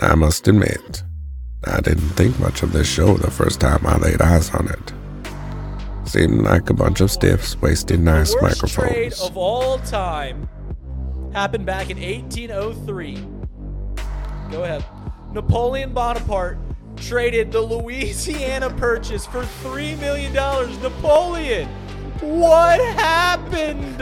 I must admit, I didn't think much of this show the first time I laid eyes on it. Seemed like a bunch of stiffs wasted nice microphones. The worst trade of all time happened back in 1803. Go ahead. Napoleon Bonaparte traded the Louisiana Purchase for $3 million. Napoleon, what happened?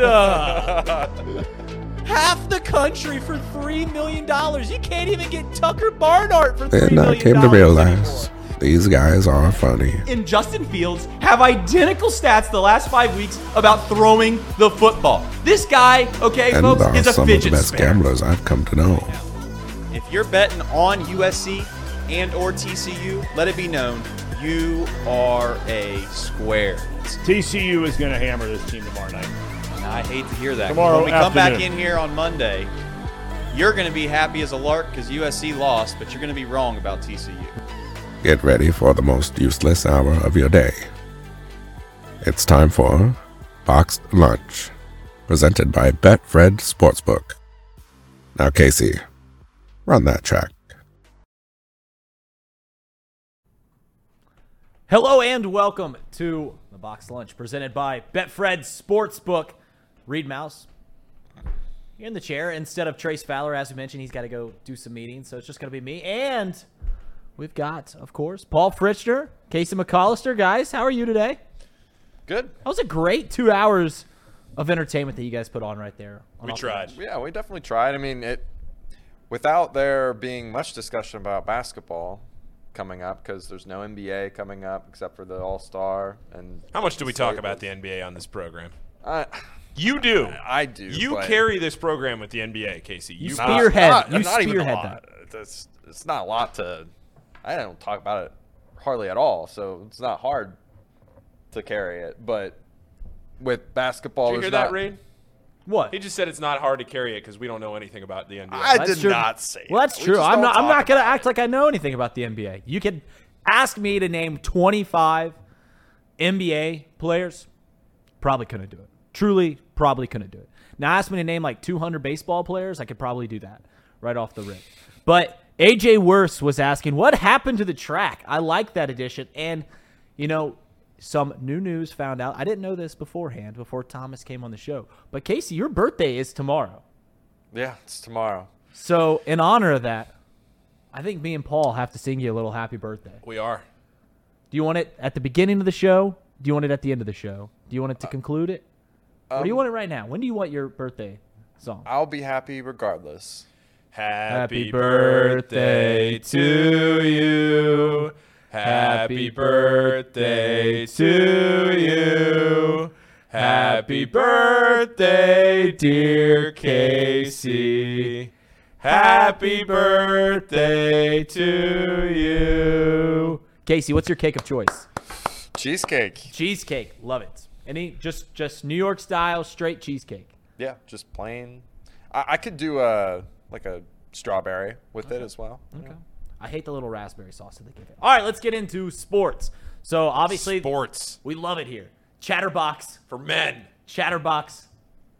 Half the country for $3 million. You can't even get Tucker Barnhart for $3 million. Then I came to realize these guys are funny. And Justin Fields have identical stats the last 5 weeks about throwing the football. This guy, okay, and folks, is a fidget spinner. And are some of the best gamblers I've come to know. If you're betting on USC and or TCU, let it be known, you are a square. TCU is going to hammer this team tomorrow night. And I hate to hear that. Tomorrow when we come back in here on Monday, you're going to be happy as a lark because USC lost, but you're going to be wrong about TCU. Get ready for the most useless hour of your day. It's time for Boxed Lunch, presented by Betfred Sportsbook. Now, Casey, run that track. Hello and welcome to the Box Lunch presented by Betfred Sportsbook. Reed Mouse, you're in the chair instead of Trace Fowler. As we mentioned, he's got to go do some meetings, so it's just going to be me. And we've got, of course, Paul Fritschner, Casey McAllister. Guys, how are you today? Good. That was a great 2 hours of entertainment that you guys put on right there. We tried. Yeah, we definitely tried. I mean, without there being much discussion about basketball coming up, because there's no NBA coming up except for the All-Star. And how much do we talk about the NBA on this program? You do. I do. You carry this program with the NBA, Casey. You spearhead. You spearhead that. It's not a lot to – I don't talk about it hardly at all, so it's not hard to carry it. But with basketball – did you hear that, Reed? What? He just said it's not hard to carry it because we don't know anything about the NBA. I did not say that. Well, that's true. I'm not going to act like I know anything about the NBA. You can ask me to name 25 NBA players. Probably couldn't do it. Truly, probably couldn't do it. Now, ask me to name like 200 baseball players. I could probably do that right off the rip. But AJ Worse was asking, what happened to the track? I like that edition. And, you know, some new news found out. I didn't know this beforehand, before Thomas came on the show. But, Casey, your birthday is tomorrow. Yeah, it's tomorrow. So, in honor of that, I think me and Paul have to sing you a little happy birthday. We are. Do you want it at the beginning of the show? Do you want it at the end of the show? Do you want it to conclude it? Or do you want it right now? When do you want your birthday song? I'll be happy regardless. Happy birthday to you. Happy birthday to you. Happy birthday, dear Casey. Happy birthday to you. Casey, what's your cake of choice? Cheesecake. Cheesecake. Love it. Any just New York style straight cheesecake. Yeah, just plain. I could do a strawberry with it as well. Okay. Yeah. I hate the little raspberry sauce that they give it. All right, let's get into sports. So, obviously, sports. We love it here. Chatterbox. For men. Chatterbox.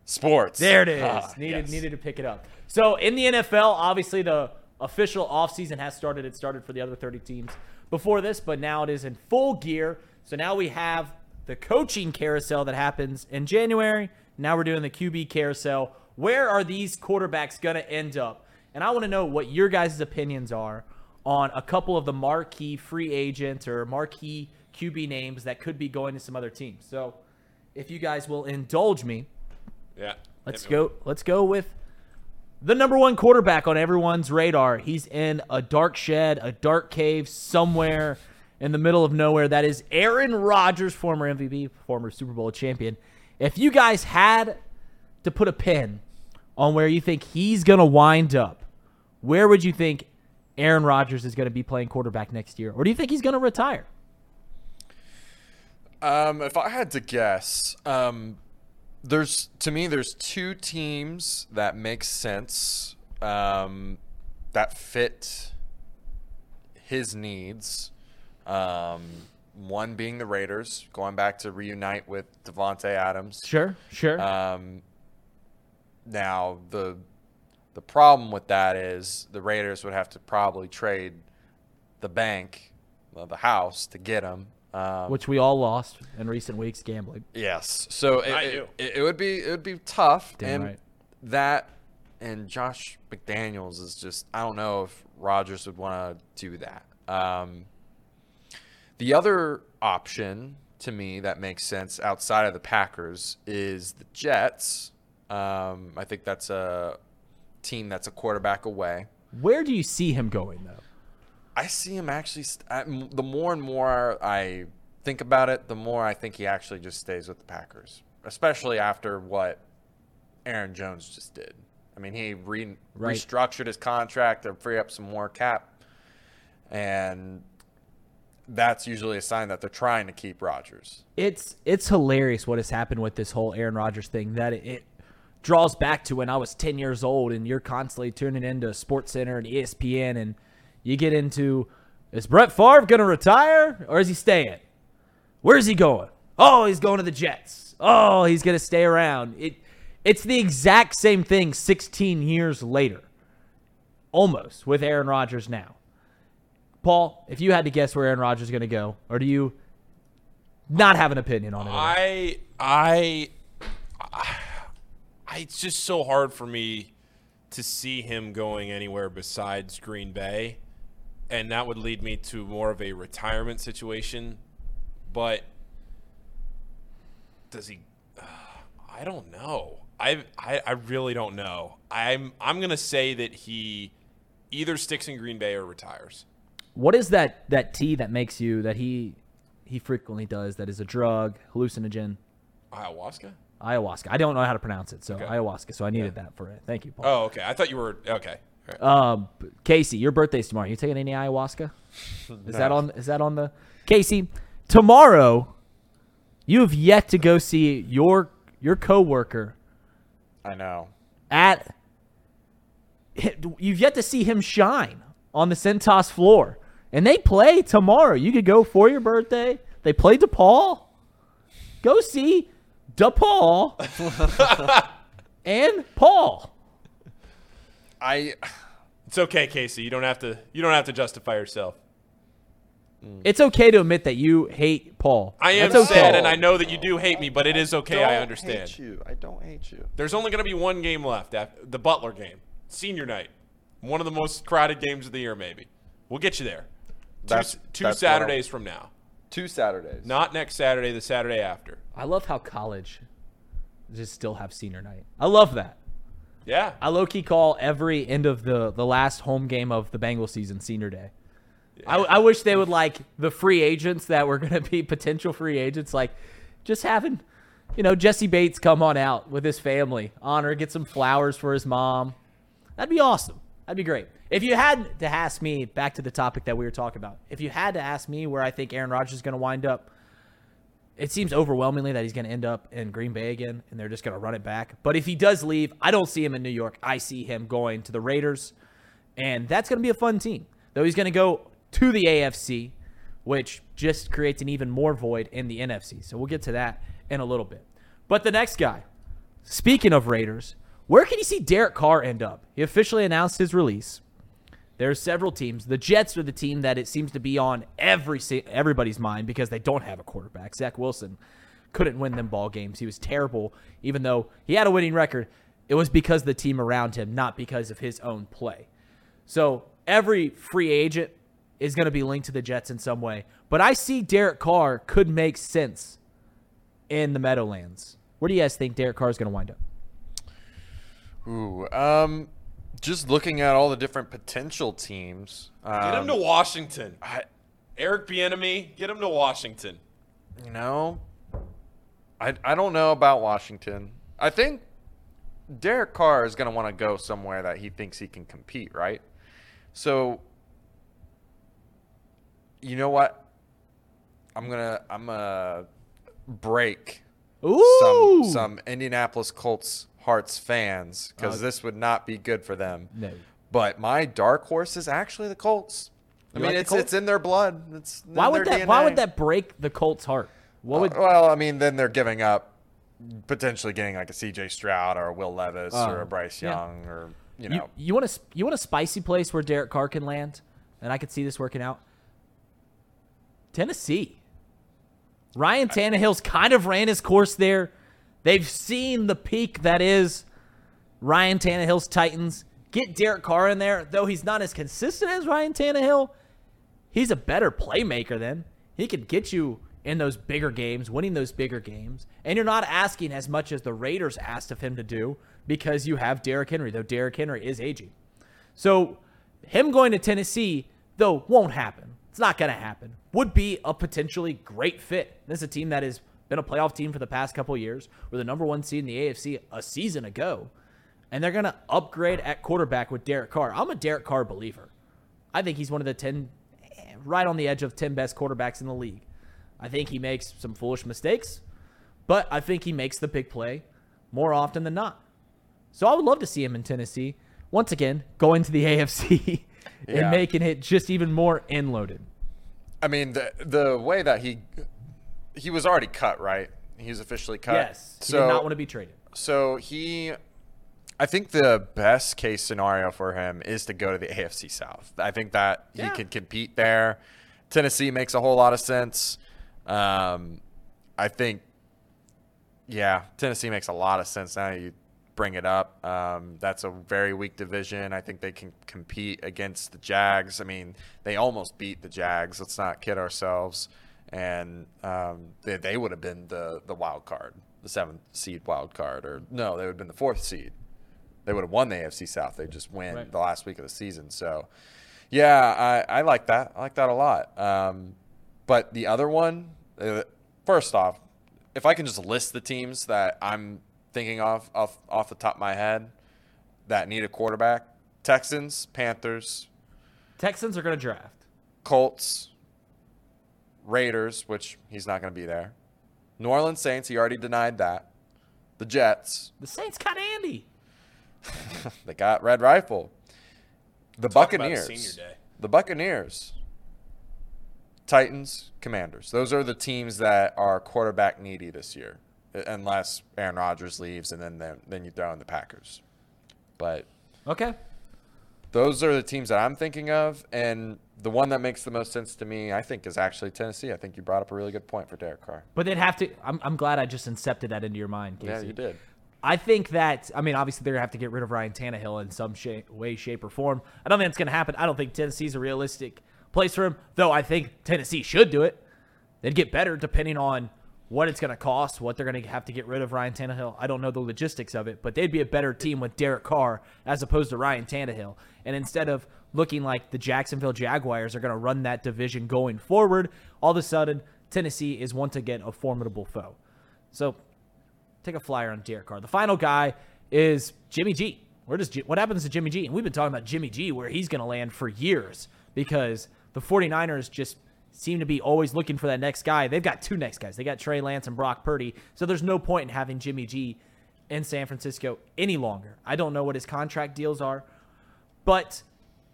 Sports. There it is. Needed to pick it up. So, in the NFL, obviously, the official offseason has started. It started for the other 30 teams before this, but now it is in full gear. So, now we have the coaching carousel that happens in January. Now we're doing the QB carousel. Where are these quarterbacks going to end up? And I want to know what your guys' opinions are on a couple of the marquee free agent or marquee QB names that could be going to some other teams. So if you guys will indulge me, let's go with the number one quarterback on everyone's radar. He's in a dark shed, a dark cave somewhere in the middle of nowhere. That is Aaron Rodgers, former MVP, former Super Bowl champion. If you guys had to put a pin on where you think he's going to wind up, where would you think Aaron Rodgers is going to be playing quarterback next year? Or do you think he's going to retire? If I had to guess, there's two teams that make sense, that fit his needs. One being the Raiders, going back to reunite with Devontae Adams. Sure. Now, the The problem with that is the Raiders would have to probably trade the bank, well, the house, to get him. Which we all lost in recent weeks gambling. Yes. So it would be tough. Damn right. That and Josh McDaniels is just – I don't know if Rodgers would want to do that. The other option to me that makes sense outside of the Packers is the Jets. I think that's a team that's a quarterback away. Where do you see him going, though? I see him actually the more and more I think about it, the more I think he actually just stays with the Packers, especially after what Aaron Jones just did. I mean, he restructured his contract to free up some more cap, and that's usually a sign that they're trying to keep Rodgers. It's hilarious what has happened with this whole Aaron Rodgers thing, that it draws back to when I was 10 years old and you're constantly tuning into SportsCenter and ESPN, and you get into, is Brett Favre going to retire or is he staying? Where is he going? Oh, he's going to the Jets. Oh, he's going to stay around. It's the exact same thing 16 years later, almost, with Aaron Rodgers now. Paul, if you had to guess where Aaron Rodgers is going to go, or do you not have an opinion on it? It's just so hard for me to see him going anywhere besides Green Bay. And that would lead me to more of a retirement situation. But does he? I don't know. I really don't know. I'm gonna say that he either sticks in Green Bay or retires. What is that tea that makes you that he frequently does? That is a drug, hallucinogen. Ayahuasca. I don't know how to pronounce it, so okay. Ayahuasca. So I needed that for it. Thank you, Paul. Oh, okay. I thought you were okay. Right. Casey, your birthday's tomorrow. You taking any ayahuasca? Is that on the Casey, tomorrow you have yet to go see your coworker. I know. You've yet to see him shine on the Centos floor. And they play tomorrow. You could go for your birthday. They play DePaul. Go see DePaul and Paul. It's okay, Casey. You don't have to justify yourself. It's okay to admit that you hate Paul. I am sad, and I know that you do hate me, but it is okay. I understand. I don't hate you. There's only going to be one game left after the Butler game, senior night, one of the most crowded games of the year, maybe. We'll get you there. Two Saturdays from now. 2 Saturdays. Not next Saturday, the Saturday after. I love how college just still have senior night. I love that. Yeah. I low-key call every end of the last home game of the Bengals season senior day. Yeah. I wish they would, like, the free agents that were going to be potential free agents, like, just having, Jesse Bates come on out with his family, honor, get some flowers for his mom. That'd be awesome. That'd be great. If you had to ask me, back to the topic that we were talking about, if you had to ask me where I think Aaron Rodgers is going to wind up, it seems overwhelmingly that he's going to end up in Green Bay again, and they're just going to run it back. But if he does leave, I don't see him in New York. I see him going to the Raiders, and that's going to be a fun team. Though he's going to go to the AFC, which just creates an even more void in the NFC. So we'll get to that in a little bit. But the next guy, speaking of Raiders, where can you see Derek Carr end up? He officially announced his release. There are several teams. The Jets are the team that it seems to be on everybody's mind because they don't have a quarterback. Zach Wilson couldn't win them ball games. He was terrible, even though he had a winning record. It was because of the team around him, not because of his own play. So every free agent is going to be linked to the Jets in some way. But I see Derek Carr could make sense in the Meadowlands. Where do you guys think Derek Carr is going to wind up? Just looking at all the different potential teams. Get him to Washington. Eric Bieniemy, get him to Washington. I don't know about Washington. I think Derek Carr is going to want to go somewhere that he thinks he can compete, right? So, you know what? I'm gonna break some Indianapolis Colts Hearts fans, because this would not be good for them. No. But my dark horse is actually the Colts. It's in their blood. It's in their DNA. Why would that break the Colts' heart? Then they're giving up potentially getting like a C.J. Stroud or a Will Levis or a Bryce Young or you know. You want a spicy place where Derek Carr can land, and I could see this working out. Tennessee. Ryan Tannehill's kind of ran his course there. They've seen the peak that is Ryan Tannehill's Titans. Get Derek Carr in there. Though he's not as consistent as Ryan Tannehill, he's a better playmaker then. He can get you in those bigger games, winning those bigger games. And you're not asking as much as the Raiders asked of him to do because you have Derek Henry, though Derek Henry is aging. So him going to Tennessee, though, won't happen. It's not going to happen. Would be a potentially great fit. This is a team that has been a playoff team for the past couple years. We're the number one seed in the AFC a season ago. And they're going to upgrade at quarterback with Derek Carr. I'm a Derek Carr believer. I think he's one of the 10, right on the edge of 10 best quarterbacks in the league. I think he makes some foolish mistakes, but I think he makes the big play more often than not. So I would love to see him in Tennessee. Once again, going to the AFC and making it just even more end-loaded. I mean, the way that he was already cut, right? He was officially cut. Yes, he did not want to be traded. So I think the best case scenario for him is to go to the AFC South. I think that he can compete there. Tennessee makes a whole lot of sense. I think, Tennessee makes a lot of sense now you bring it up. That's a very weak division. I think they can compete against the Jags. I mean, they almost beat the Jags. Let's not kid ourselves. And they would have been the wild card, the 7th seed wild card. Or no, they would have been the 4th seed. They would have won the AFC South. They just win the last week of the season. So, I like that. I like that a lot. But the other one, first off, if I can just list the teams that I'm thinking off the top of my head that need a quarterback, Texans, Panthers. Texans are going to draft. Colts, Raiders, which he's not going to be there. New Orleans Saints, he already denied that. The Jets. The Saints got Andy. They got Red Rifle. The Buccaneers. Senior day. The Buccaneers. Titans, Commanders. Those are the teams that are quarterback needy this year, unless Aaron Rodgers leaves, and then you throw in the Packers. But okay, those are the teams that I'm thinking of, and the one that makes the most sense to me, I think, is actually Tennessee. I think you brought up a really good point for Derek Carr. But they'd have to. I'm glad I just incepted that into your mind, Casey. Yeah, you did. I think that, I mean, obviously they're going to have to get rid of Ryan Tannehill in some way, shape, or form. I don't think it's going to happen. I don't think Tennessee's a realistic place for him, though I think Tennessee should do it. They'd get better depending on what it's going to cost, what they're going to have to get rid of Ryan Tannehill. I don't know the logistics of it, but they'd be a better team with Derek Carr as opposed to Ryan Tannehill. And instead of looking like the Jacksonville Jaguars are going to run that division going forward, all of a sudden Tennessee is once again a formidable foe. So take a flyer on Derek Carr. The final guy is Jimmy G. What happens to Jimmy G? And we've been talking about Jimmy G, where he's going to land for years, because the 49ers just seem to be always looking for that next guy. They've got two next guys. They got Trey Lance and Brock Purdy. So there's no point in having Jimmy G in San Francisco any longer. I don't know what his contract deals are, but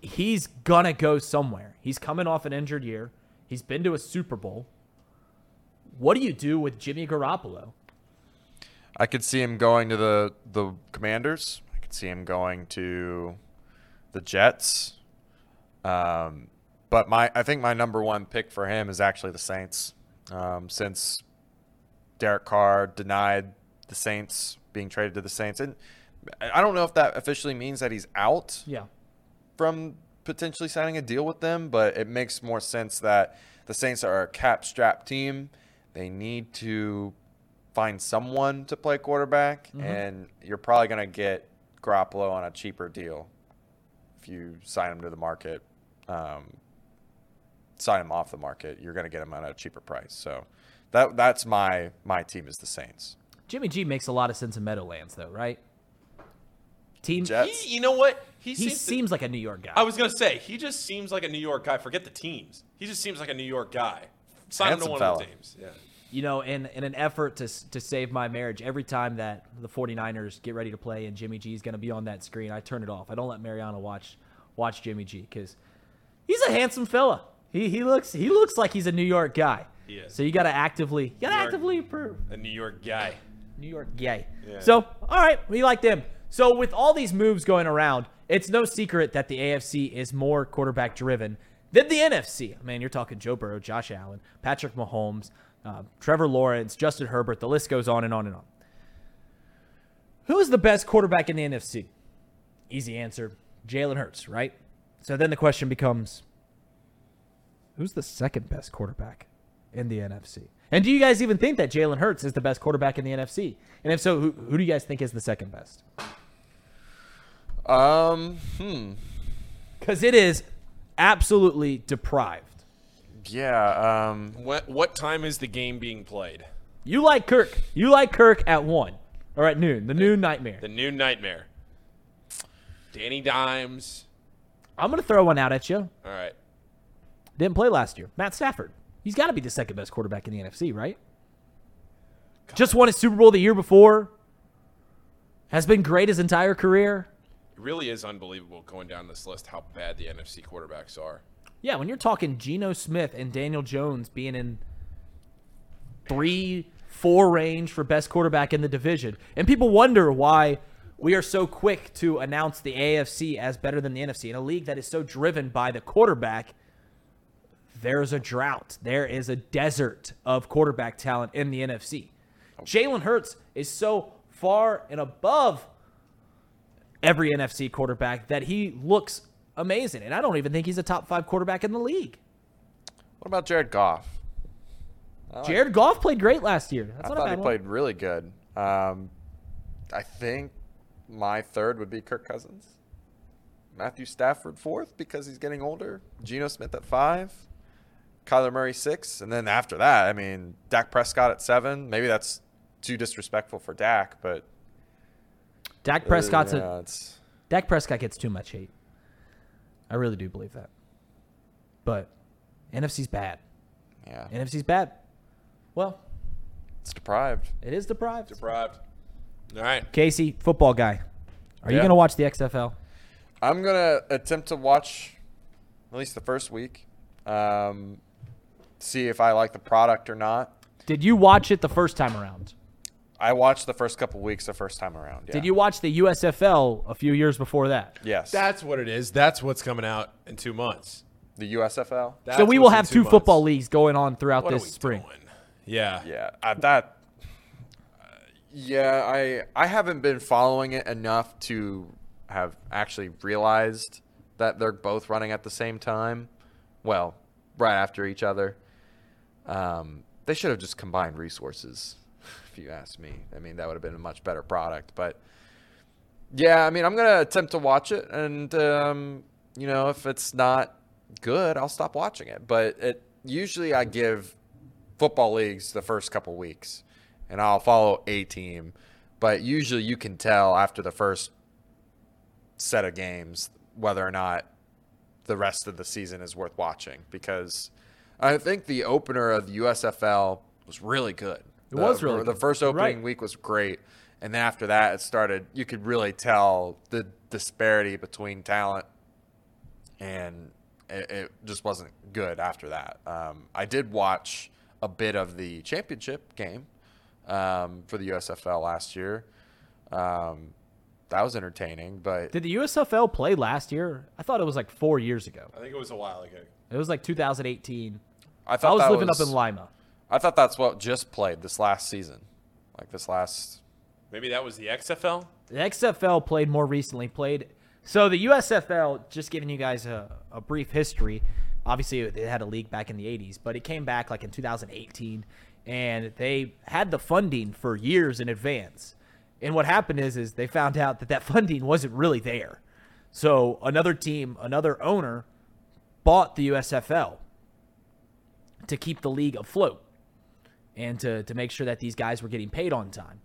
he's going to go somewhere. He's coming off an injured year. He's been to a Super Bowl. What do you do with Jimmy Garoppolo? I could see him going to the Commanders. I could see him going to the Jets. But I think my number one pick for him is actually the Saints. Since Derek Carr denied the Saints, being traded to the Saints, and I don't know if that officially means that he's out from potentially signing a deal with them, but it makes more sense that the Saints are a cap-strapped team. They need to find someone to play quarterback, and you're probably going to get Garoppolo on a cheaper deal if you sign him to the market. Sign him off the market. You're going to get him at a cheaper price. So that's my team is the Saints. Jimmy G makes a lot of sense in Meadowlands, though, right? Team Jets. You know what? He seems like a New York guy. I was going to say, he just seems like a New York guy. Forget the teams. He just seems like a New York guy. Sign him to one of the teams. Yeah. You know, in an effort to save my marriage, every time that the 49ers get ready to play and Jimmy G is going to be on that screen, I turn it off. I don't let Mariana watch Jimmy G, because he's a handsome fella. He looks like he's a New York guy. Yeah. So you gotta actively approve. A New York guy. New York guy. Yeah. So all right, we like them. So with all these moves going around, It's no secret that the AFC is more quarterback-driven than the NFC. Man, you're talking Joe Burrow, Josh Allen, Patrick Mahomes, Trevor Lawrence, Justin Herbert. The list goes on and on and on. Who is the best quarterback in the NFC? Easy answer, Jalen Hurts, right? So then the question becomes, who's the second best quarterback in the NFC? And do you guys even think that Jalen Hurts is the best quarterback in the NFC? And if so, who do you guys think is the second best? Because it is absolutely deprived. Yeah. What time is the game being played? You like Kirk. You like Kirk at 1 or at noon. The noon nightmare. The noon nightmare. Danny Dimes. I'm going to throw one out at you. All right. Didn't play last year. Matt Stafford. He's got to be the second best quarterback in the NFC, right? God. Just won his Super Bowl the year before. Has been great his entire career. It really is unbelievable going down this list how bad the NFC quarterbacks are. Yeah, when you're talking Geno Smith and Daniel Jones being in 3-4 range for best quarterback in the division. And people wonder why we are so quick to announce the AFC as better than the NFC. In a league that is so driven by the quarterback, there's a drought. There is a desert of quarterback talent in the NFC. Jalen Hurts is so far and above every NFC quarterback that he looks amazing. And I don't even think he's a top 5 quarterback in the league. What about Jared Goff? Jared Goff played great last year. That's I thought he played really good. I think my third would be Kirk Cousins. Matthew Stafford fourth because he's getting older. Geno Smith at 5. Kyler Murray 6. And then after that, I mean, Dak Prescott at 7. Maybe that's too disrespectful for Dak, but Dak Prescott's Dak Prescott gets too much hate. I really do believe that. But NFC's bad. Yeah. NFC's bad. Well, it's deprived. It is deprived. Deprived. All right. Casey, football guy. Are you going to watch the XFL? I'm going to attempt to watch at least the first week. See if I like the product or not. Did you watch it the first time around? I watched the first couple weeks the first time around. Yeah. Did you watch the USFL a few years before that? Yes. That's what it is. That's what's coming out in 2 months. The USFL? So we will have 2 football leagues going on throughout this spring. Doing? Yeah. Yeah. I haven't been following it enough to have actually realized that they're both running at the same time. Well, right after each other. They should have just combined resources. If you ask me, I mean, that would have been a much better product, but yeah, I mean, I'm going to attempt to watch it and, you know, if it's not good, I'll stop watching it, but usually I give football leagues the first couple weeks and I'll follow a team, but usually you can tell after the first set of games whether or not the rest of the season is worth watching, because I think the opener of the USFL was really good. The first opening week was great, and then after that it started. You could really tell the disparity between talent, and it just wasn't good after that. I did watch a bit of the championship game for the USFL last year. That was entertaining, but did the USFL play last year? I thought it was like 4 years ago. I think it was a while ago. It was like 2018. I was living up in Lima. I thought that's what just played this last season. Maybe that was the XFL? The XFL played more recently. So the USFL, just giving you guys a brief history, obviously it had a league back in the 80s, but it came back like in 2018, and they had the funding for years in advance. And what happened is they found out that funding wasn't really there. So another team, another owner, bought the USFL to keep the league afloat and to make sure that these guys were getting paid on time.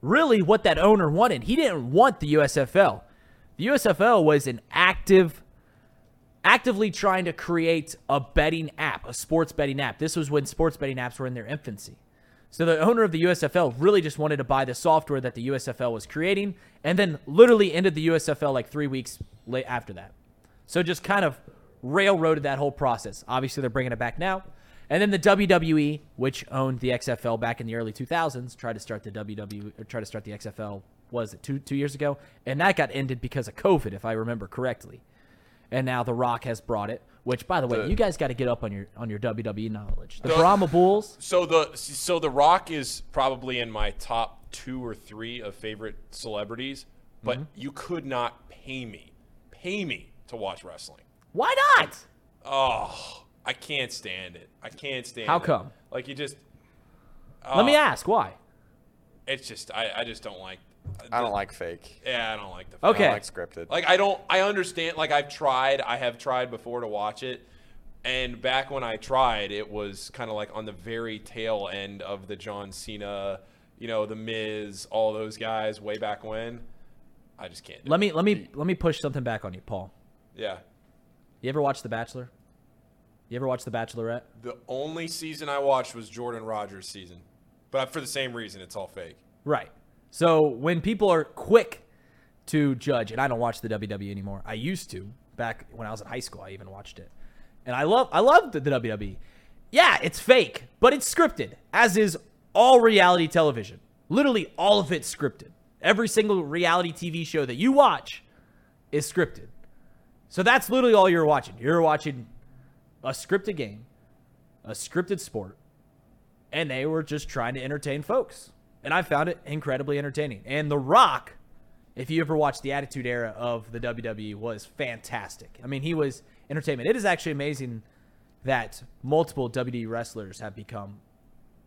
Really what that owner wanted, he didn't want the USFL. The USFL was an actively trying to create a betting app, a sports betting app. This was when sports betting apps were in their infancy. So the owner of the USFL really just wanted to buy the software that the USFL was creating and then literally ended the USFL like 3 weeks late after that. So just kind of railroaded that whole process. Obviously, they're bringing it back now. And then the WWE, which owned the XFL back in the early 2000s, tried to start the WWE, or tried to start the XFL, was it two years ago? And that got ended because of COVID, if I remember correctly. And now The Rock has brought it, which, by the way, you guys got to get up on your WWE knowledge. The Brahma Bulls. So the Rock is probably in my top 2 or 3 of favorite celebrities, but you could not pay me to watch wrestling. Why not? Oh, I can't stand it. How come? Like, you just. Let me ask why. It's just I just don't like. I don't like fake. Yeah, I don't like the fake. Okay. I don't like scripted. Like, I understand. Like, I have tried before to watch it. And back when I tried, it was kind of like on the very tail end of the John Cena, The Miz, all those guys way back when. I just can't do it. Let me push something back on you, Paul. Yeah. You ever watch The Bachelor? You ever watch The Bachelorette? The only season I watched was Jordan Rogers' season. But for the same reason, it's all fake. Right. So when people are quick to judge, and I don't watch the WWE anymore. I used to back when I was in high school. I even watched it, and I loved the WWE. Yeah, it's fake, but it's scripted, as is all reality television. Literally all of it's scripted. Every single reality TV show that you watch is scripted. So that's literally all you're watching. You're watching a scripted game, a scripted sport, and they were just trying to entertain folks. And I found it incredibly entertaining. And The Rock, if you ever watched the Attitude Era of the WWE, was fantastic. I mean, he was entertainment. It is actually amazing that multiple WWE wrestlers have become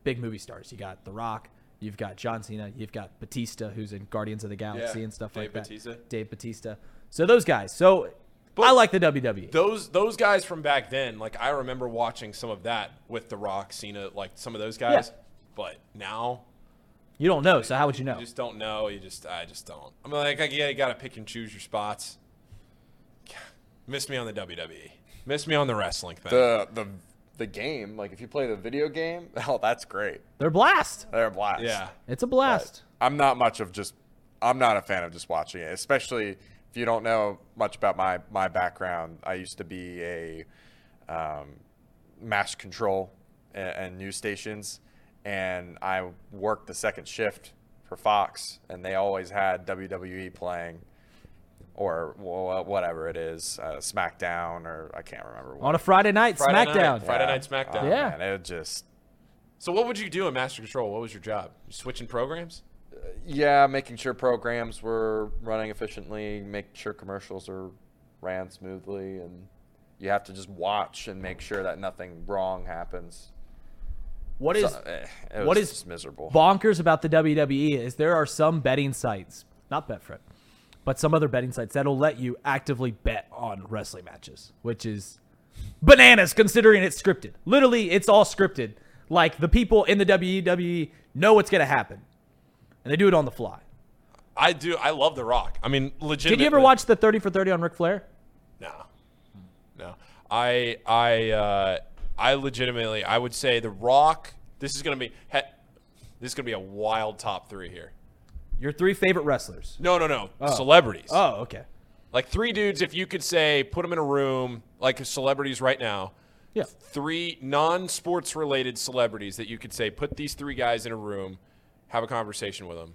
big movie stars. You got The Rock. You've got John Cena. You've got Batista, who's in Guardians of the Galaxy and stuff like that. Dave Batista. So those guys. So but I like the WWE. Those guys from back then, like, I remember watching some of that with The Rock, Cena, like some of those guys. Yeah. But now... You don't know, so how would you know? You just don't know. I just don't. I mean, you got to pick and choose your spots. Miss me on the WWE. Miss me on the wrestling thing. The game, like if you play the video game, oh, that's great. They're a blast. Yeah. It's a blast. But I'm not a fan of just watching it, especially if you don't know much about my background. I used to be a mash control and news stations. And I worked the second shift for Fox, and they always had WWE playing, or whatever it is, SmackDown, or I can't remember what. On a Friday night, SmackDown. Friday night, SmackDown. Yeah. Man, it just... So what would you do in Master Control? What was your job? Switching programs? Yeah, making sure programs were running efficiently, making sure commercials are ran smoothly, and you have to just watch and make sure that nothing wrong happens. What is miserable, bonkers about the WWE is there are some betting sites, not Betfred, but some other betting sites that'll let you actively bet on wrestling matches, which is bananas considering it's scripted. Literally, it's all scripted. Like, the people in the WWE know what's going to happen, and they do it on the fly. I do. I love The Rock. I mean, legitimately. Did you ever watch the 30 for 30 on Ric Flair? No. I legitimately, I would say The Rock. This is gonna be a wild top 3 here. Your 3 favorite wrestlers? No. Oh. Celebrities. Oh, okay. Like 3 dudes, if you could say, put them in a room, like celebrities right now. Yeah. 3 non-sports related celebrities that you could say, put these 3 guys in a room, have a conversation with them.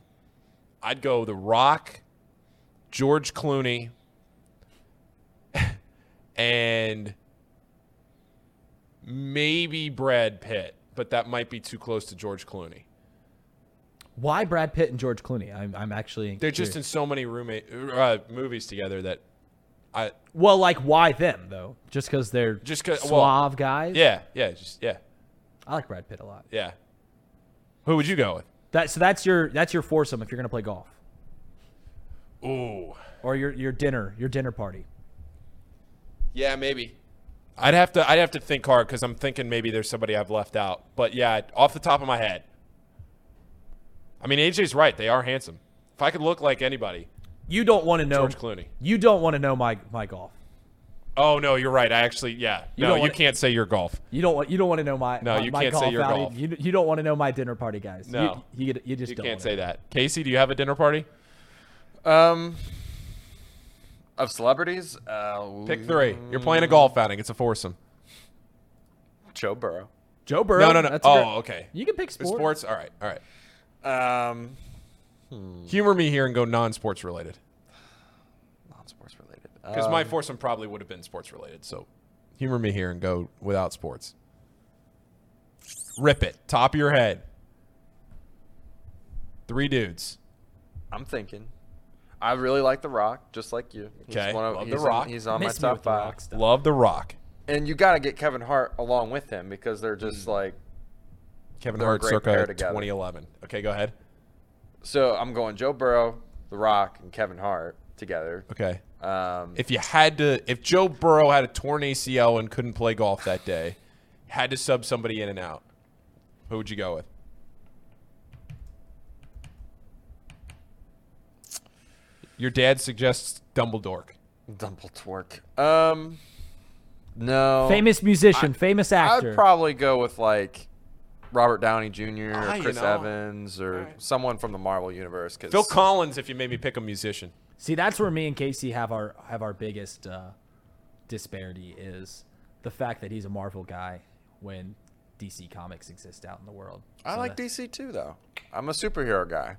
I'd go The Rock, George Clooney, and maybe Brad Pitt, but that might be too close to George Clooney. Why Brad Pitt and George Clooney? I'm actually they're curious. Just in so many movies together that I. Well, like, why them though? Just because they're suave guys. Yeah. I like Brad Pitt a lot. Yeah. Who would you go with? That's your foursome if you're gonna play golf. Ooh. Or your dinner party. Yeah, maybe. I'd have to think hard because I'm thinking maybe there's somebody I've left out. But yeah, off the top of my head, I mean, AJ's right. They are handsome. If I could look like anybody, you don't want to know George Clooney. You don't want to know my golf. Oh no, you're right. I actually, yeah. You can't say your golf. You don't want to know my. No, you can't say your golf. You don't want to know my dinner party, guys. No, you just don't can't say that. Casey, do you have a dinner party? Of celebrities? Pick 3. You're playing a golf outing. It's a foursome. Joe Burrow. Joe Burrow. No. That's okay. You can pick sports. Sports. All right. Humor me here and go non-sports related. Non-sports related. Because my foursome probably would have been sports related. So humor me here and go without sports. Rip it. Top of your head. Three dudes. I'm thinking. I really like The Rock, just like you. Okay. Love The Rock. He's on my top five. Love The Rock. And you got to get Kevin Hart along with him because they're just like Kevin Hart circa 2011. Okay, go ahead. So I'm going Joe Burrow, The Rock, and Kevin Hart together. Okay. If Joe Burrow had a torn ACL and couldn't play golf that day, had to sub somebody in and out, who would you go with? Your dad suggests Dumbledore. No. Famous musician, famous actor. I'd probably go with like Robert Downey Jr. or Chris Evans or someone from the Marvel universe. Phil Collins, if you made me pick a musician. See, that's where me and Casey have our biggest disparity is the fact that he's a Marvel guy when DC Comics exist out in the world. I like DC too, though. I'm a superhero guy.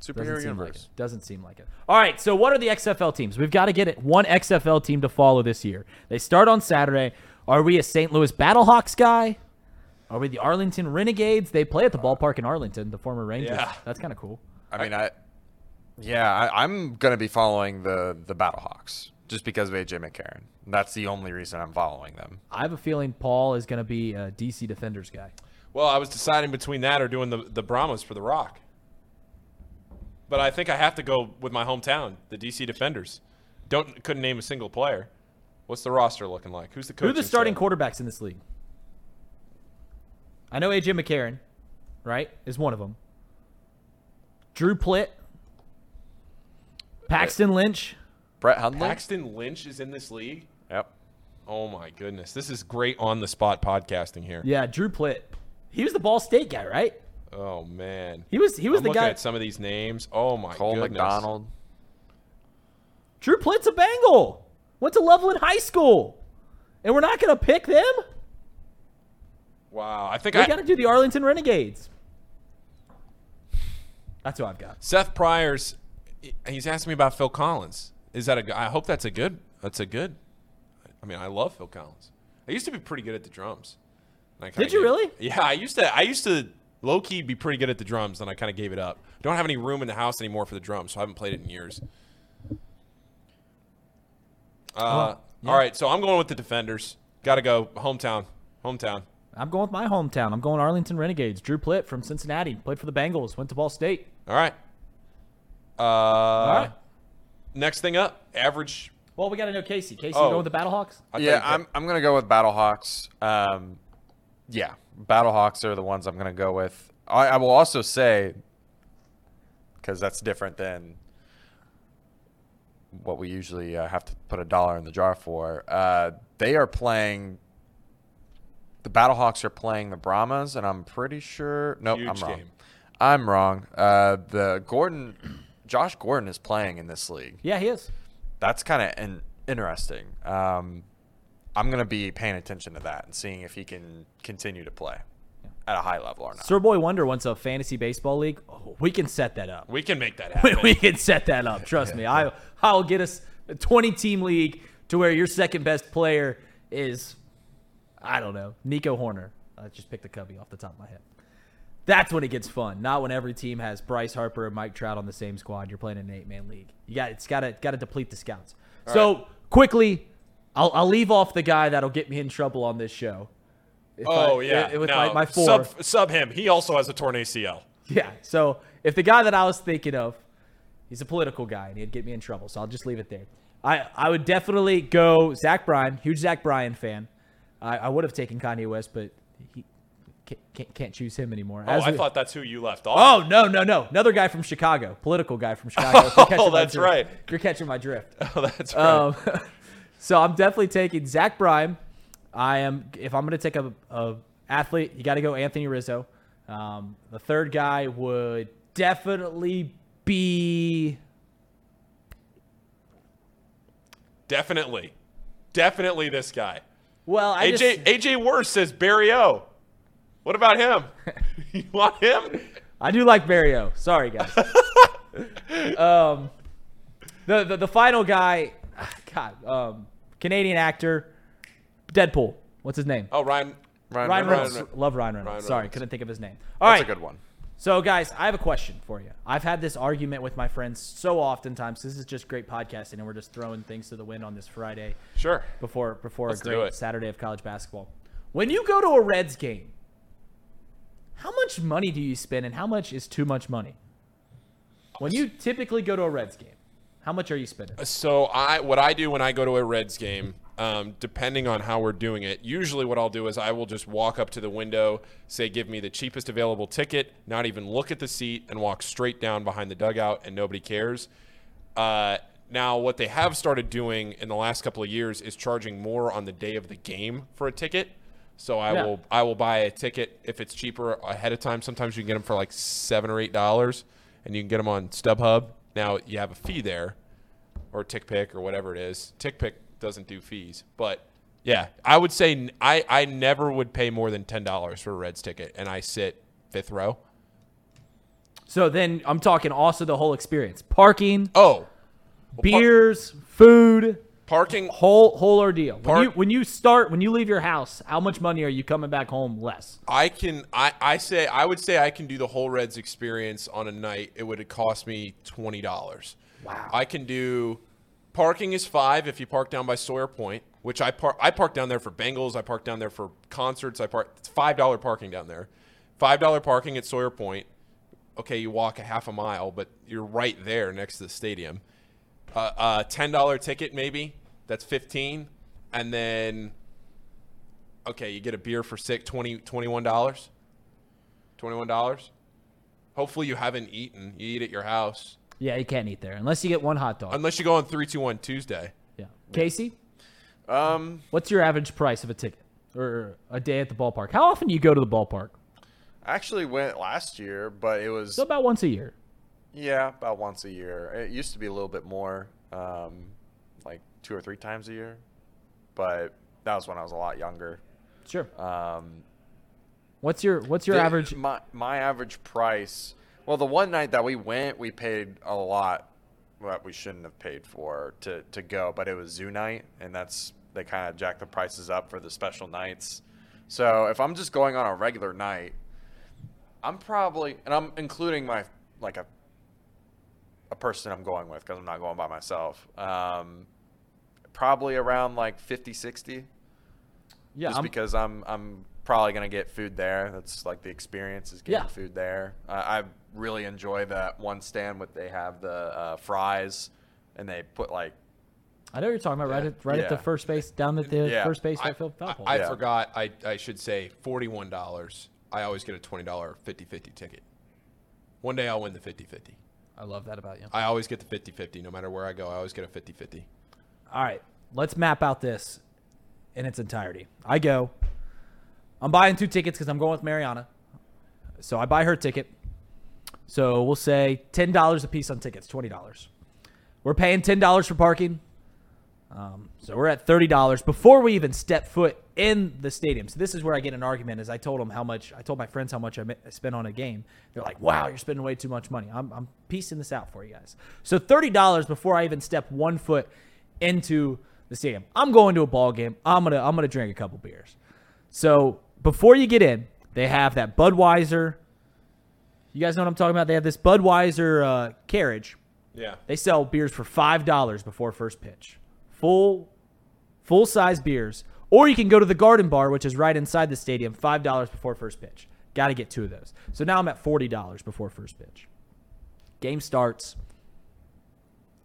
Superhero universe. Doesn't seem like it. All right, so what are the XFL teams? We've got to get it. One XFL team to follow this year. They start on Saturday. Are we a St. Louis Battlehawks guy? Are we the Arlington Renegades? They play at the ballpark in Arlington, the former Rangers. Yeah. That's kind of cool. I'm going to be following the Battlehawks just because of AJ McCarron. That's the only reason I'm following them. I have a feeling Paul is going to be a DC Defenders guy. Well, I was deciding between that or doing the Brahmas for The Rock. But I think I have to go with my hometown, the DC Defenders. Couldn't name a single player. What's the roster looking like? Who's the coach? Who are the starting quarterbacks in this league? I know AJ McCarron, right, is one of them. Drew Plitt. Paxton Lynch. Brett Hundley. Paxton Lynch is in this league? Yep. Oh, my goodness. This is great on-the-spot podcasting here. Yeah, Drew Plitt. He was the Ball State guy, right? Oh man, he was the guy. I'm looking at some of these names. Oh my goodness, Cole McDonald, Drew Plitt's a Bengal. Went to Loveland High School, and we're not gonna pick them. Wow, I think we gotta do the Arlington Renegades. That's who I've got. Seth Pryor's. He's asking me about Phil Collins. Is that I hope that's a good. That's a good. I mean, I love Phil Collins. I used to be pretty good at the drums. Did you really? Yeah, I used to. Low-key be pretty good at the drums, then I kind of gave it up. Don't have any room in the house anymore for the drums, so I haven't played it in years. All right, so I'm going with the Defenders. Got to go hometown. I'm going with my hometown. I'm going Arlington Renegades. Drew Plitt from Cincinnati. Played for the Bengals. Went to Ball State. All right. All right. Next thing up, average. Well, we got to know Casey. Casey, you going with the Battlehawks? I'm going to go with Battlehawks. Yeah. Battlehawks are the ones I'm going to go with. I will also say, because that's different than what we usually have to put $1 in the jar for, the Battlehawks are playing the Brahmas, and I'm pretty sure – I'm wrong. Josh Gordon is playing in this league. Yeah, he is. That's kind of interesting. I'm going to be paying attention to that and seeing if he can continue to play at a high level or not. Sir Boy Wonder wants a fantasy baseball league. Oh, we can set that up. We can make that happen. We can set that up. Trust me. I'll get us a 20-team league to where your second-best player is, I don't know, Nico Horner. I just picked a cubby off the top of my head. That's when it gets fun, not when every team has Bryce Harper and Mike Trout on the same squad. You're playing an 8-man league. It's got to deplete the scouts. All so, right. Quickly – I'll leave off the guy that'll get me in trouble on this show. My four. Sub him. He also has a torn ACL. Yeah, so if the guy that I was thinking of, he's a political guy, and he'd get me in trouble, so I'll just leave it there. I would definitely go Zach Bryan, huge Zach Bryan fan. I would have taken Kanye West, but he can't choose him anymore. I thought that's who you left off. Oh, no. Another guy from Chicago, political guy from Chicago. Oh, that's right. You're catching my drift. Oh, that's right. So I'm definitely taking Zach Bryan. If I'm going to take a athlete, you got to go Anthony Rizzo. The third guy would definitely be. Definitely this guy. Well, I AJ Worse says Barry O. What about him? You want him? I do like Barry O. Sorry, guys. The final guy, God, Canadian actor, Deadpool. What's his name? Oh, Ryan Reynolds. Love Ryan Reynolds. Sorry, couldn't think of his name. That's a good one. So, guys, I have a question for you. I've had this argument with my friends so oftentimes. This is just great podcasting, and we're just throwing things to the wind on this Friday. Sure. Before a great Saturday of college basketball. When you go to a Reds game, how much money do you spend, and how much is too much money? When you typically go to a Reds game, how much are you spending? So, what I do when I go to a Reds game, depending on how we're doing it, usually what I'll do is I will just walk up to the window, say, give me the cheapest available ticket, not even look at the seat, and walk straight down behind the dugout, and nobody cares. Now, what they have started doing in the last couple of years is charging more on the day of the game for a ticket. So I will buy a ticket if it's cheaper ahead of time. Sometimes you can get them for like $7 or $8, and you can get them on StubHub. Now, you have a fee there, or TickPick, or whatever it is. TickPick doesn't do fees, but yeah, I would say I never would pay more than $10 for a Reds ticket, and I sit fifth row. So then I'm talking also the whole experience: parking, beers, food, parking, whole ordeal. When you leave your house, how much money are you coming back home less? I would say I can do the whole Reds experience on a night. It would cost me $20. Wow. I can do. Parking is $5 if you park down by Sawyer Point, which I park down there for Bengals. I park down there for concerts. It's $5 parking down there. $5 parking at Sawyer Point. Okay, you walk a half a mile, but you're right there next to the stadium. $10 ticket maybe. That's $15. And then, okay, you get a beer for $21. $21. Hopefully you haven't eaten. You eat at your house. Yeah, you can't eat there unless you get one hot dog. Unless you go on 3-2-1 Tuesday. Yeah. Casey? What's your average price of a ticket or a day at the ballpark? How often do you go to the ballpark? I actually went last year, but it was... So about once a year. Yeah, about once a year. It used to be a little bit more, like 2 or 3 times a year. But that was when I was a lot younger. Sure. What's your average... My average price... Well, the one night that we went, we paid a lot that we shouldn't have paid for to go, but it was zoo night, and they kind of jack the prices up for the special nights. So if I'm just going on a regular night, I'm including my like a person I'm going with because I'm not going by myself. Probably around like 50, 60. Yeah, just because I'm probably going to get food there. That's like the experience is getting food there. I really enjoy that one stand where they have the fries and they put like I know what you're talking about at the first base down at the first base. I forgot. I should say $41. I always get a $20 50/50 ticket. One day I'll win the 50/50. I love that about you. I always get the 50/50 no matter where I go. I always get a 50/50. All right, let's map out this in its entirety. I go. I'm buying 2 tickets because I'm going with Mariana. So I buy her ticket. So we'll say $10 a piece on tickets, $20. We're paying $10 for parking. So we're at $30 before we even step foot in the stadium. So this is where I get an argument is I told my friends how much I spent on a game. They're like, wow, you're spending way too much money. I'm piecing this out for you guys. So $30 before I even step one foot into the stadium. I'm going to a ball game. I'm going to drink a couple beers. So before you get in, they have that Budweiser. You guys know what I'm talking about? They have this Budweiser carriage. Yeah. They sell beers for $5 before first pitch. Full-size beers. Or you can go to the Garden Bar, which is right inside the stadium, $5 before first pitch. Got to get 2 of those. So now I'm at $40 before first pitch. Game starts.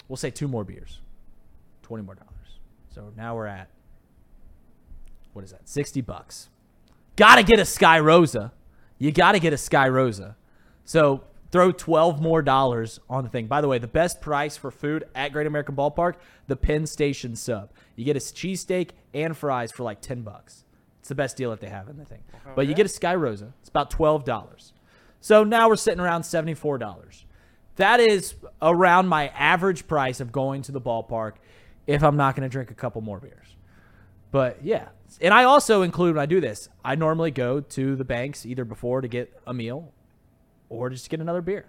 We'll say 2 more beers. $20 more. So now we're at, what is that? $60. Gotta get a Sky Rosa. You gotta get a Sky Rosa. So throw $12 more on the thing. By the way, the best price for food at Great American Ballpark, the Penn Station sub. You get a cheesesteak and fries for like $10. It's the best deal that they have in the thing. Okay. But you get a Sky Rosa. It's about $12. So now we're sitting around $74. That is around my average price of going to the ballpark if I'm not going to drink a couple more beers. But yeah, and I also include, when I do this, I normally go to the banks either before to get a meal or just get another beer.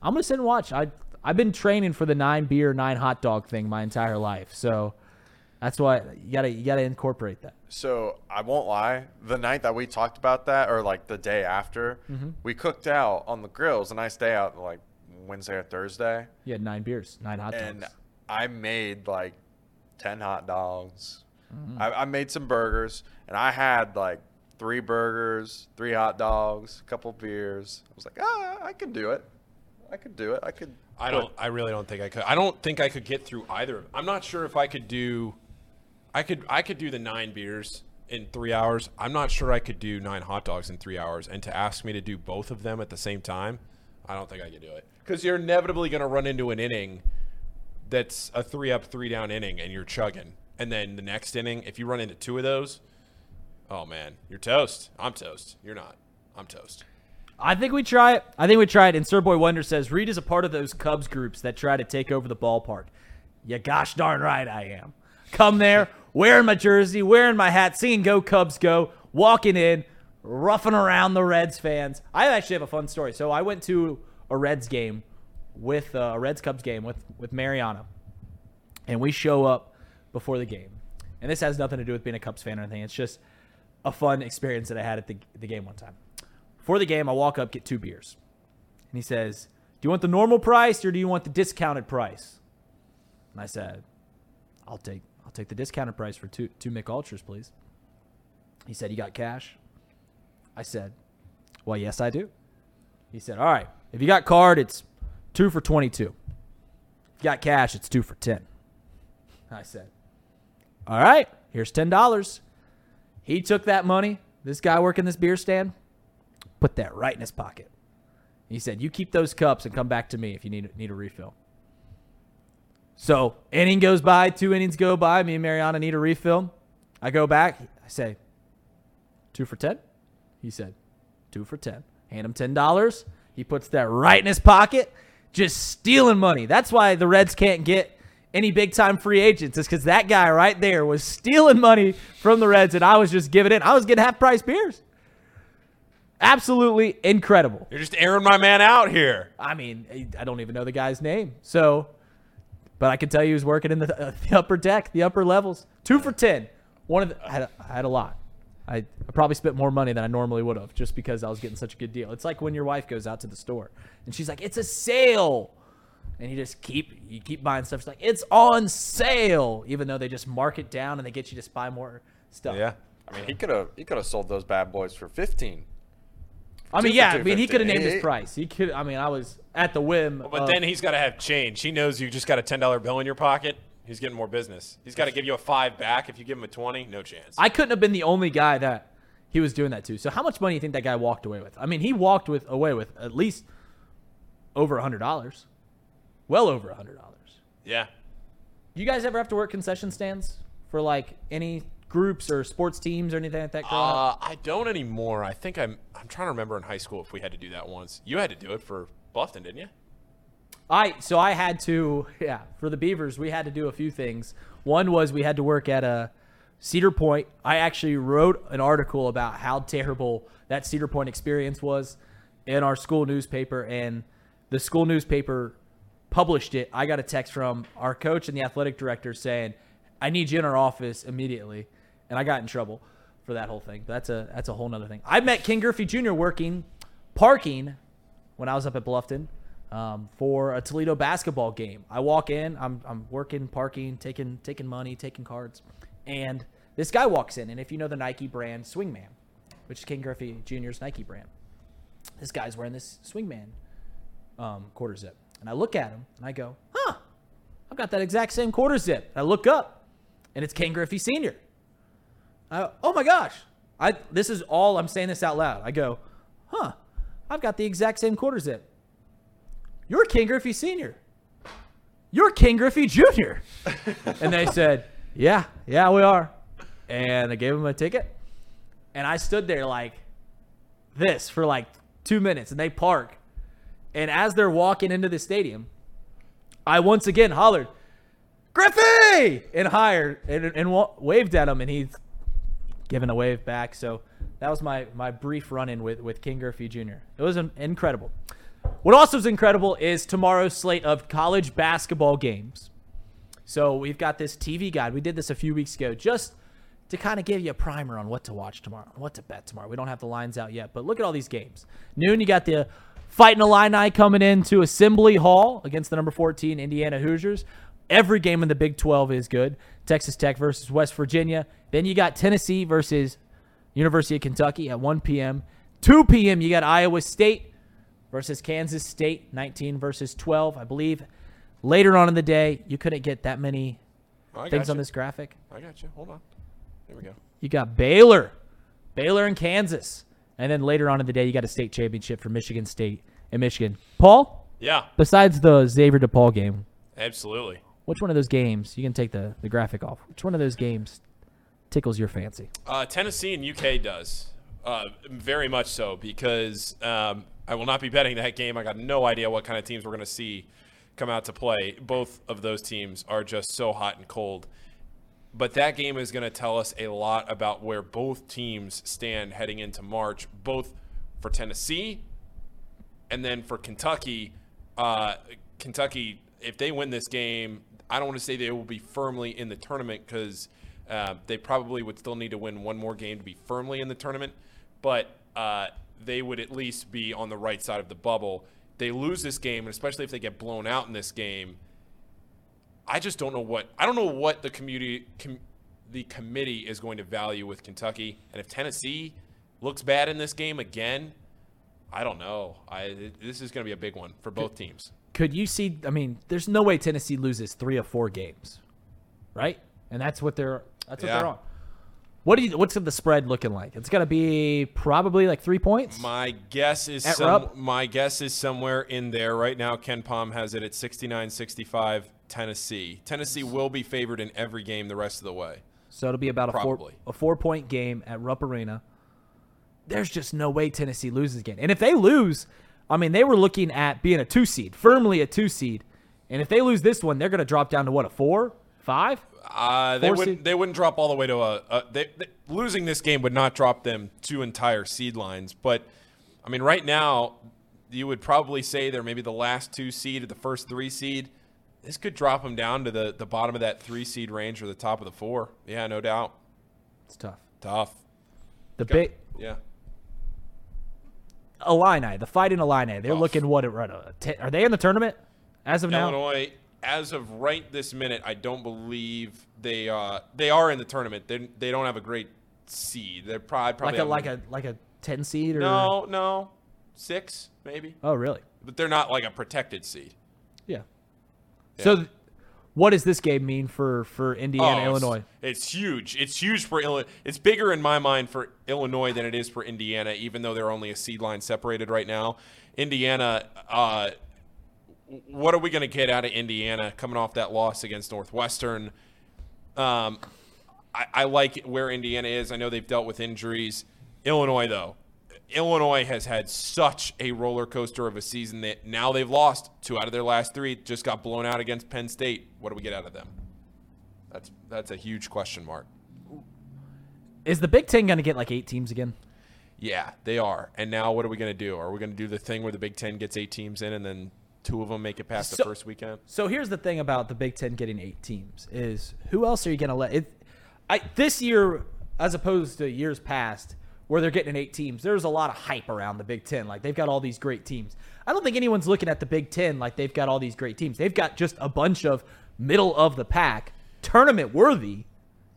I'm going to sit and watch. I've been training for the 9 beer, 9 hot dog thing my entire life. So that's why you gotta incorporate that. So I won't lie. The night that we talked about that, or like the day after, we cooked out on the grills, and I stay out like Wednesday or Thursday. You had 9 beers, 9 hot dogs. And I made like 10 hot dogs. Mm-hmm. I made some burgers, and I had like 3 burgers, 3 hot dogs, a couple beers. I was like, I can do it. I really don't think I could. I don't think I could get through either of them. I'm not sure if I could do. I could do the 9 beers in 3 hours. I'm not sure I could do 9 hot dogs in 3 hours. And to ask me to do both of them at the same time, I don't think I could do it. Because you're inevitably going to run into an inning that's a 3-up, 3-down inning, and you're chugging. And then the next inning, if you run into 2 of those, oh man, you're toast. I'm toast. You're not. I'm toast. I think we try it. And Sir Boy Wonder says, Reed is a part of those Cubs groups that try to take over the ballpark. Yeah, gosh darn right I am. Come there, wearing my jersey, wearing my hat, singing Go Cubs Go, walking in, roughing around the Reds fans. I actually have a fun story. So I went to a Reds game with a Reds-Cubs game with Mariana. And we show up before the game. And this has nothing to do with being a Cubs fan or anything. It's just a fun experience that I had at the game one time. Before the game, I walk up, get 2 beers. And he says, do you want the normal price or do you want the discounted price? And I said, I'll take the discounted price for two McUltras, please. He said, you got cash? I said, well, yes, I do. He said, all right, if you got card, it's 2 for $22. If you got cash, it's 2 for $10. I said, all right, here's $10. He took that money, this guy working this beer stand, put that right in his pocket. He said, you keep those cups and come back to me if you need a refill. So inning goes by, 2 innings go by. Me and Mariana need a refill. I go back. I say, 2 for $10? He said, 2 for $10. Hand him $10. He puts that right in his pocket, just stealing money. That's why the Reds can't get any big-time free agents, is because that guy right there was stealing money from the Reds, and I was just giving it. I was getting half-price beers. Absolutely incredible. You're just airing my man out here. I mean, I don't even know the guy's name. So, but I can tell you he was working in the upper deck, the upper levels. 2 for $10. I had a lot. I probably spent more money than I normally would have just because I was getting such a good deal. It's like when your wife goes out to the store and she's like, "It's a sale," and you just keep buying stuff. She's like, "It's on sale," even though they just mark it down and they get you to buy more stuff. Yeah, I mean, he could have sold those bad boys for 15. I mean, yeah. I mean, he could have named his price. He could. I mean, I was at the whim. But then he's got to have change. He knows you just got a $10 bill in your pocket. He's getting more business. He's got to give you a $5 back. If you give him a $20, no chance. I couldn't have been the only guy that he was doing that to. So how much money do you think that guy walked away with? I mean, he walked away with at least over $100, well over $100. Yeah. You guys ever have to work concession stands for like any groups or sports teams or anything like that? I don't anymore. I think I'm trying to remember in high school if we had to do that once. You had to do it for Bluffton, didn't you? I had to, yeah. For the Beavers, we had to do a few things. One was we had to work at a Cedar Point. I actually wrote an article about how terrible that Cedar Point experience was in our school newspaper, and the school newspaper published it. I got a text from our coach and the athletic director saying, "I need you in our office immediately." And I got in trouble for that whole thing. That's a whole nother thing. I met Ken Griffey Jr. working parking when I was up at Bluffton for a Toledo basketball game. I walk in, I'm working parking, taking money, taking cards, and this guy walks in. And if you know the Nike brand Swingman, which is Ken Griffey Jr.'s Nike brand, this guy's wearing this Swingman quarter zip. And I look at him and I go, "Huh, I've got that exact same quarter zip." And I look up, and it's Ken Griffey Sr. Oh my gosh. This is all, I'm saying this out loud. I go, "Huh, I've got the exact same quarter zip. You're Ken Griffey Sr. You're Ken Griffey Jr." And they said, yeah, we are. And I gave him a ticket. And I stood there like this for like 2 minutes, and they park. And as they're walking into the stadium, I once again hollered, Griffey! And higher, and waved at him, and he's giving a wave back. So that was my brief run-in with King Griffey Jr. It was incredible. What also is incredible is tomorrow's slate of college basketball games. So we've got this TV guide. We did this a few weeks ago just to kind of give you a primer on what to watch tomorrow, what to bet tomorrow. We don't have the lines out yet, but look at all these games. Noon, you got the Fighting Illini coming into Assembly Hall against the number 14 Indiana Hoosiers. Every game in the Big 12 is good. Texas Tech versus West Virginia. Then you got Tennessee versus University of Kentucky at 1 p.m. 2 p.m., you got Iowa State versus Kansas State, 19 versus 12. I believe later on in the day, you couldn't get that many things on this graphic. I got you. Hold on. There we go. You got Baylor and Kansas. And then later on in the day, you got a state championship for Michigan State and Michigan. Paul? Yeah. Besides the Xavier DePaul game. Absolutely. Which one of those games, you can take the graphic off, which one of those games tickles your fancy? Tennessee and UK does. Very much so, because I will not be betting that game. I got no idea what kind of teams we're going to see come out to play. Both of those teams are just so hot and cold. But that game is going to tell us a lot about where both teams stand heading into March, both for Tennessee and then for Kentucky. Kentucky, if they win this game, I don't want to say they will be firmly in the tournament because they probably would still need to win one more game to be firmly in the tournament, but they would at least be on the right side of the bubble. They lose this game, and especially if they get blown out in this game, I just don't know what the committee is going to value with Kentucky. And if Tennessee looks bad in this game again, I don't know. This is going to be a big one for both teams. Could you see? I mean, there's no way Tennessee loses 3 or 4 games, right? And that's what they're on. What's the spread looking like? It's going to be probably like 3 points. My guess is somewhere in there right now. Ken Pom has it at 69-65 Tennessee. Tennessee will be favored in every game the rest of the way. So it'll be about a 4-point game at Rupp Arena. There's just no way Tennessee loses again. And if they lose, I mean, they were looking at being a 2 seed, firmly a 2 seed. And if they lose this one, they're going to drop down to what, a 4, 5? They wouldn't drop all the way to losing this game would not drop them 2 entire seed lines. But I mean, right now you would probably say they're maybe the last 2 seed or the first 3 seed. This could drop them down to the bottom of that 3 seed range or the top of the 4. Yeah, no doubt. It's tough. Illini, the Fighting Illini. They're looking are they in the tournament as of now? Illinois. As of right this minute, I don't believe they are in the tournament. They don't have a great seed. They're probably like a 10 seed or no 6 maybe. Oh really? But they're not like a protected seed. Yeah. So, what does this game mean for Indiana Illinois? It's huge. It's huge for Illinois. It's bigger in my mind for Illinois than it is for Indiana, even though they're only a seed line separated right now. Indiana. What are we going to get out of Indiana coming off that loss against Northwestern? I like where Indiana is. I know they've dealt with injuries. Illinois, though. Illinois has had such a roller coaster of a season that now they've lost 2 out of their last 3, just got blown out against Penn State. What do we get out of them? That's a huge question mark. Is the Big Ten going to get like 8 teams again? Yeah, they are. And now what are we going to do? Are we going to do the thing where the Big Ten gets 8 teams in and then – 2 of them make it past the first weekend? So here's the thing about the Big Ten getting 8 teams is who else are you going to let it? This year, as opposed to years past where they're getting 8 teams, there's a lot of hype around the Big Ten. Like they've got all these great teams. I don't think anyone's looking at the Big Ten like they've got all these great teams. They've got just a bunch of middle of the pack tournament worthy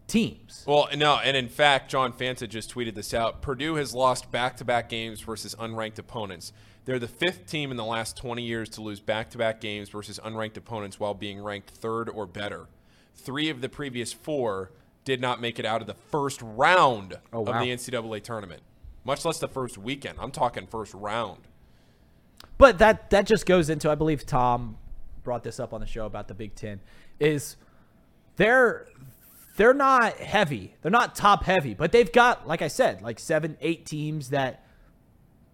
teams. Well, no, and in fact, John Fanta just tweeted this out. Purdue has lost back-to-back games versus unranked opponents. They're the 5th team in the last 20 years to lose back-to-back games versus unranked opponents while being ranked 3rd or better. 3 of the previous 4 did not make it out of the first round of the NCAA tournament, much less the first weekend. I'm talking first round. But that just goes into, I believe Tom brought this up on the show about the Big Ten, is they're not heavy. They're not top heavy, but they've got, like I said, like 7, 8 teams that –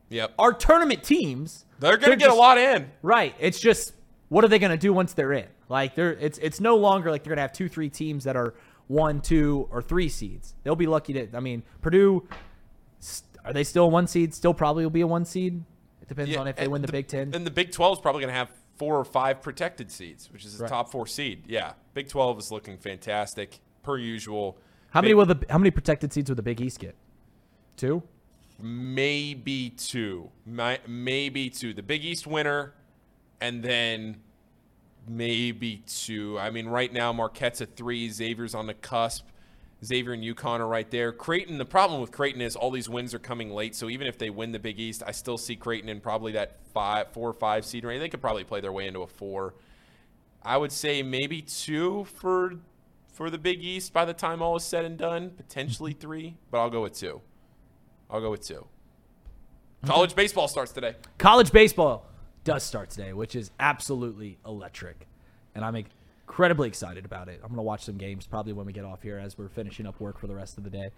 Yep. Our tournament teams. They're going to get a lot in. Right. It's just what are they going to do once they're in? Like, it's no longer like they're going to have 2-3 teams that are 1, 2, or 3 seeds. They'll be lucky to, I mean, Purdue, are they still a 1 seed? Still probably will be a 1 seed. It depends on if they win the Big Ten. And the Big 12 is probably going to have 4 or 5 protected seeds, which is the top 4 seed. Yeah. Big 12 is looking fantastic per usual. How many protected seeds will the Big East get? 2? Maybe 2. Maybe 2. The Big East winner, and then maybe 2. I mean, right now Marquette's at 3. Xavier's on the cusp. Xavier and UConn are right there. Creighton, the problem with Creighton is all these wins are coming late. So even if they win the Big East, I still see Creighton in probably that 4 or 5 seed range. They could probably play their way into a 4. I would say maybe 2 for the Big East by the time all is said and done. Potentially 3, but I'll go with 2. College baseball starts today. College baseball does start today, which is absolutely electric. And I'm incredibly excited about it. I'm going to watch some games probably when we get off here as we're finishing up work for the rest of the day.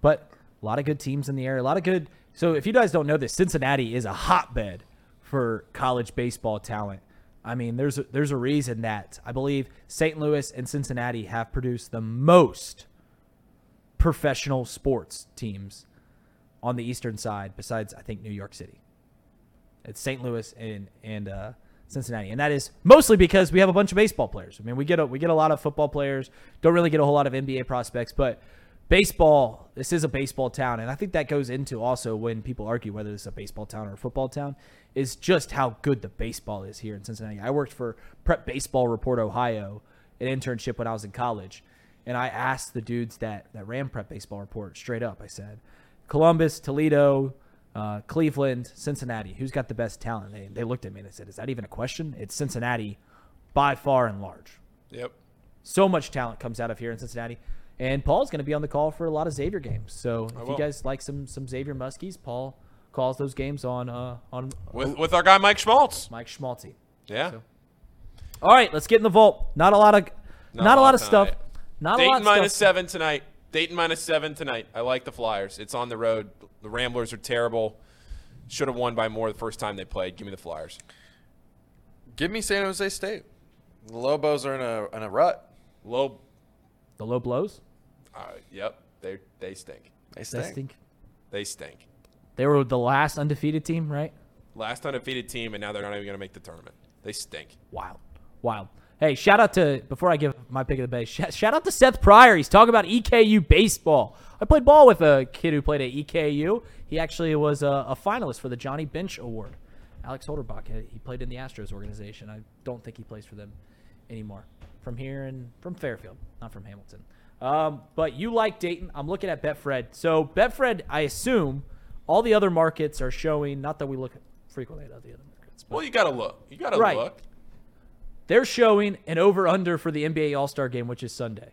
But a lot of good teams in the area. So if you guys don't know this, Cincinnati is a hotbed for college baseball talent. I mean, there's a reason that I believe St. Louis and Cincinnati have produced the most professional sports teams on the eastern side, besides, I think, New York City. It's St. Louis and Cincinnati. And that is mostly because we have a bunch of baseball players. I mean, we get a lot of football players, don't really get a whole lot of NBA prospects, but baseball, this is a baseball town. And I think that goes into also when people argue whether this is a baseball town or a football town, is just how good the baseball is here in Cincinnati. I worked for Prep Baseball Report Ohio, an internship when I was in college. And I asked the dudes that ran Prep Baseball Report straight up. I said, Columbus, Toledo, Cleveland, Cincinnati. Who's got the best talent? They looked at me and they said, is that even a question? It's Cincinnati by far and large. Yep. So much talent comes out of here in Cincinnati. And Paul's going to be on the call for a lot of Xavier games. So if you guys like some Xavier Muskies, Paul calls those games with our guy Mike Schmaltz. Mike Schmaltzy. Yeah. So. All right, let's get in the vault. Not a lot of stuff. Dayton -7 tonight. Dayton -7 tonight. I like the Flyers. It's on the road. The Ramblers are terrible. Should have won by more the first time they played. Give me the Flyers. Give me San Jose State. The Lobos are in a rut. The Low Blows? Yep. They stink. They stink. They were the last undefeated team, right? Last undefeated team, and now they're not even going to make the tournament. They stink. Wild. Hey, shout out to, before I give my pick of the bay, shout out to Seth Pryor. He's talking about EKU baseball. I played ball with a kid who played at EKU. He actually was a finalist for the Johnny Bench Award. Alex Holderbach, he played in the Astros organization. I don't think he plays for them anymore. From here and from Fairfield, not from Hamilton. But you like Dayton. I'm looking at Betfred. So Betfred, I assume, all the other markets are showing, not that we look frequently at the other markets. But, well, you got to look. You got to look. They're showing an over-under for the NBA All-Star Game, which is Sunday.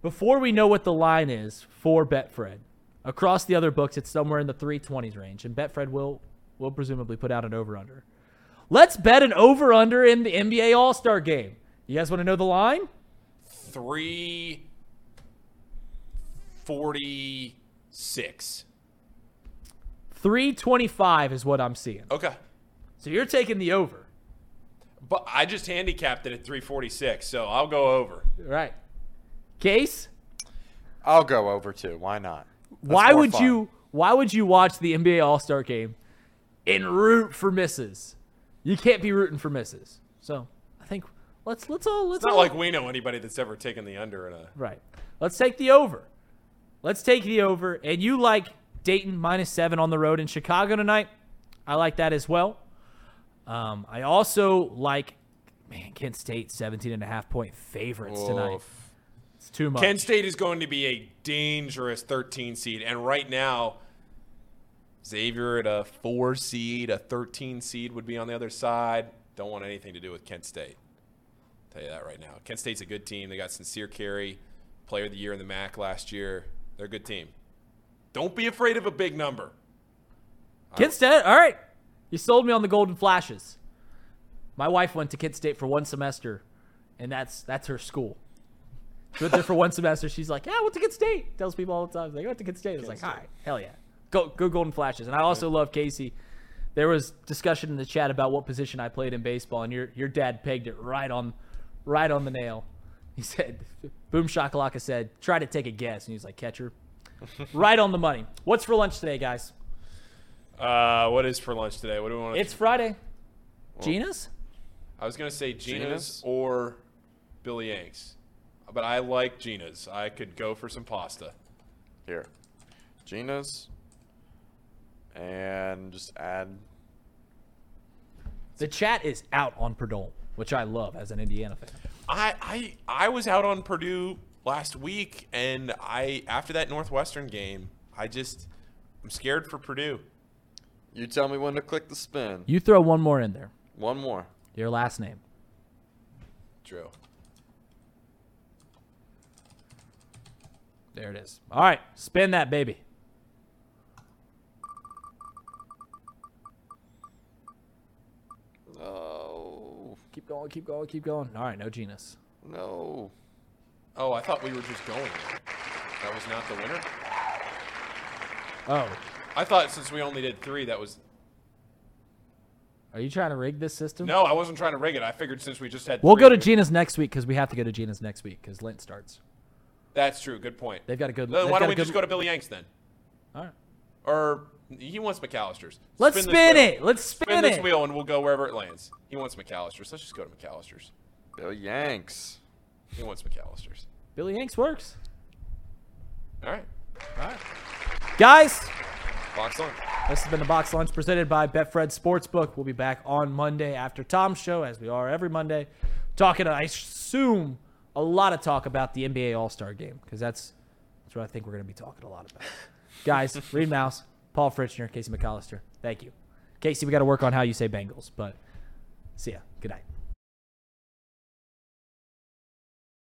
Before we know what the line is for Betfred, across the other books, it's somewhere in the 320s range, and Betfred will presumably put out an over-under. Let's bet an over-under in the NBA All-Star Game. You guys want to know the line? 346. 325 is what I'm seeing. Okay. So you're taking the over. But I just handicapped it at 346, so I'll go over. Right. Case? I'll go over, too. Why not? Why would you watch the NBA All-Star Game and root for misses? You can't be rooting for misses. So I think let's we know anybody that's ever taken the under in a right. Let's take the over. Let's take the over. And you like Dayton -7 on the road in Chicago tonight. I like that as well. I also like, Kent State, 17.5-point favorites tonight. It's too much. Kent State is going to be a dangerous 13 seed. And right now, Xavier at a 4 seed, a 13 seed would be on the other side. Don't want anything to do with Kent State. I'll tell you that right now. Kent State's a good team. They got Sincere Carey, player of the year in the MAC last year. They're a good team. Don't be afraid of a big number. Kent State, all right. You sold me on the Golden Flashes. My wife went to Kent State for 1 semester, and that's her school. She went there for 1 semester. She's like, yeah, I went to Kent State. Tells people all the time. Like, I went to Kent State. It's like, all right, hell yeah. Go Golden Flashes. And I also love Casey. there was discussion in the chat about what position I played in baseball, and your dad pegged it right on the nail. He said, Boom Shakalaka said, try to take a guess. And he was like, catcher. Right on the money. What's for lunch today, guys? What is for lunch today? What do we want to It's Friday. Well, Gina's? I was going to say Gina's or Billy Yanks. But I like Gina's. I could go for some pasta. Here. Gina's. And just add. The chat is out on Perdue, which I love as an Indiana fan. I was out on Perdue last week, and after that Northwestern game, I'm scared for Perdue. You tell me when to click the spin. You throw one more in there. One more. Your last name. Drew. There it is. All right, spin that baby. Oh. Keep going. All right, no Genus. No. Oh, I thought we were just going. That was not the winner? Oh. I thought since we only did three, that was... Are you trying to rig this system? No, I wasn't trying to rig it. I figured since we just had We'll go to Gina's next week because we have to go to Gina's next week because Lent starts. That's true. Good point. They've got a good... Why don't we just go to Billy Yanks then? All right. Or he wants McAllister's. Let's spin it. Let's spin it. Spin this wheel and we'll go wherever it lands. He wants McAllister's. Let's just go to McAllister's. Billy Yanks. He wants McAllister's. Billy Yanks works. All right. Guys. Box Lunch. This has been the Box Lunch presented by Betfred Sportsbook. We'll be back on Monday after Tom's show, as we are every Monday, talking, I assume, a lot of talk about the NBA All-Star game, because that's what I think we're going to be talking a lot about. Guys, Reed Mouse, Paul Fritschner, Casey McAllister, thank you. Casey, we got to work on how you say Bengals, but see ya.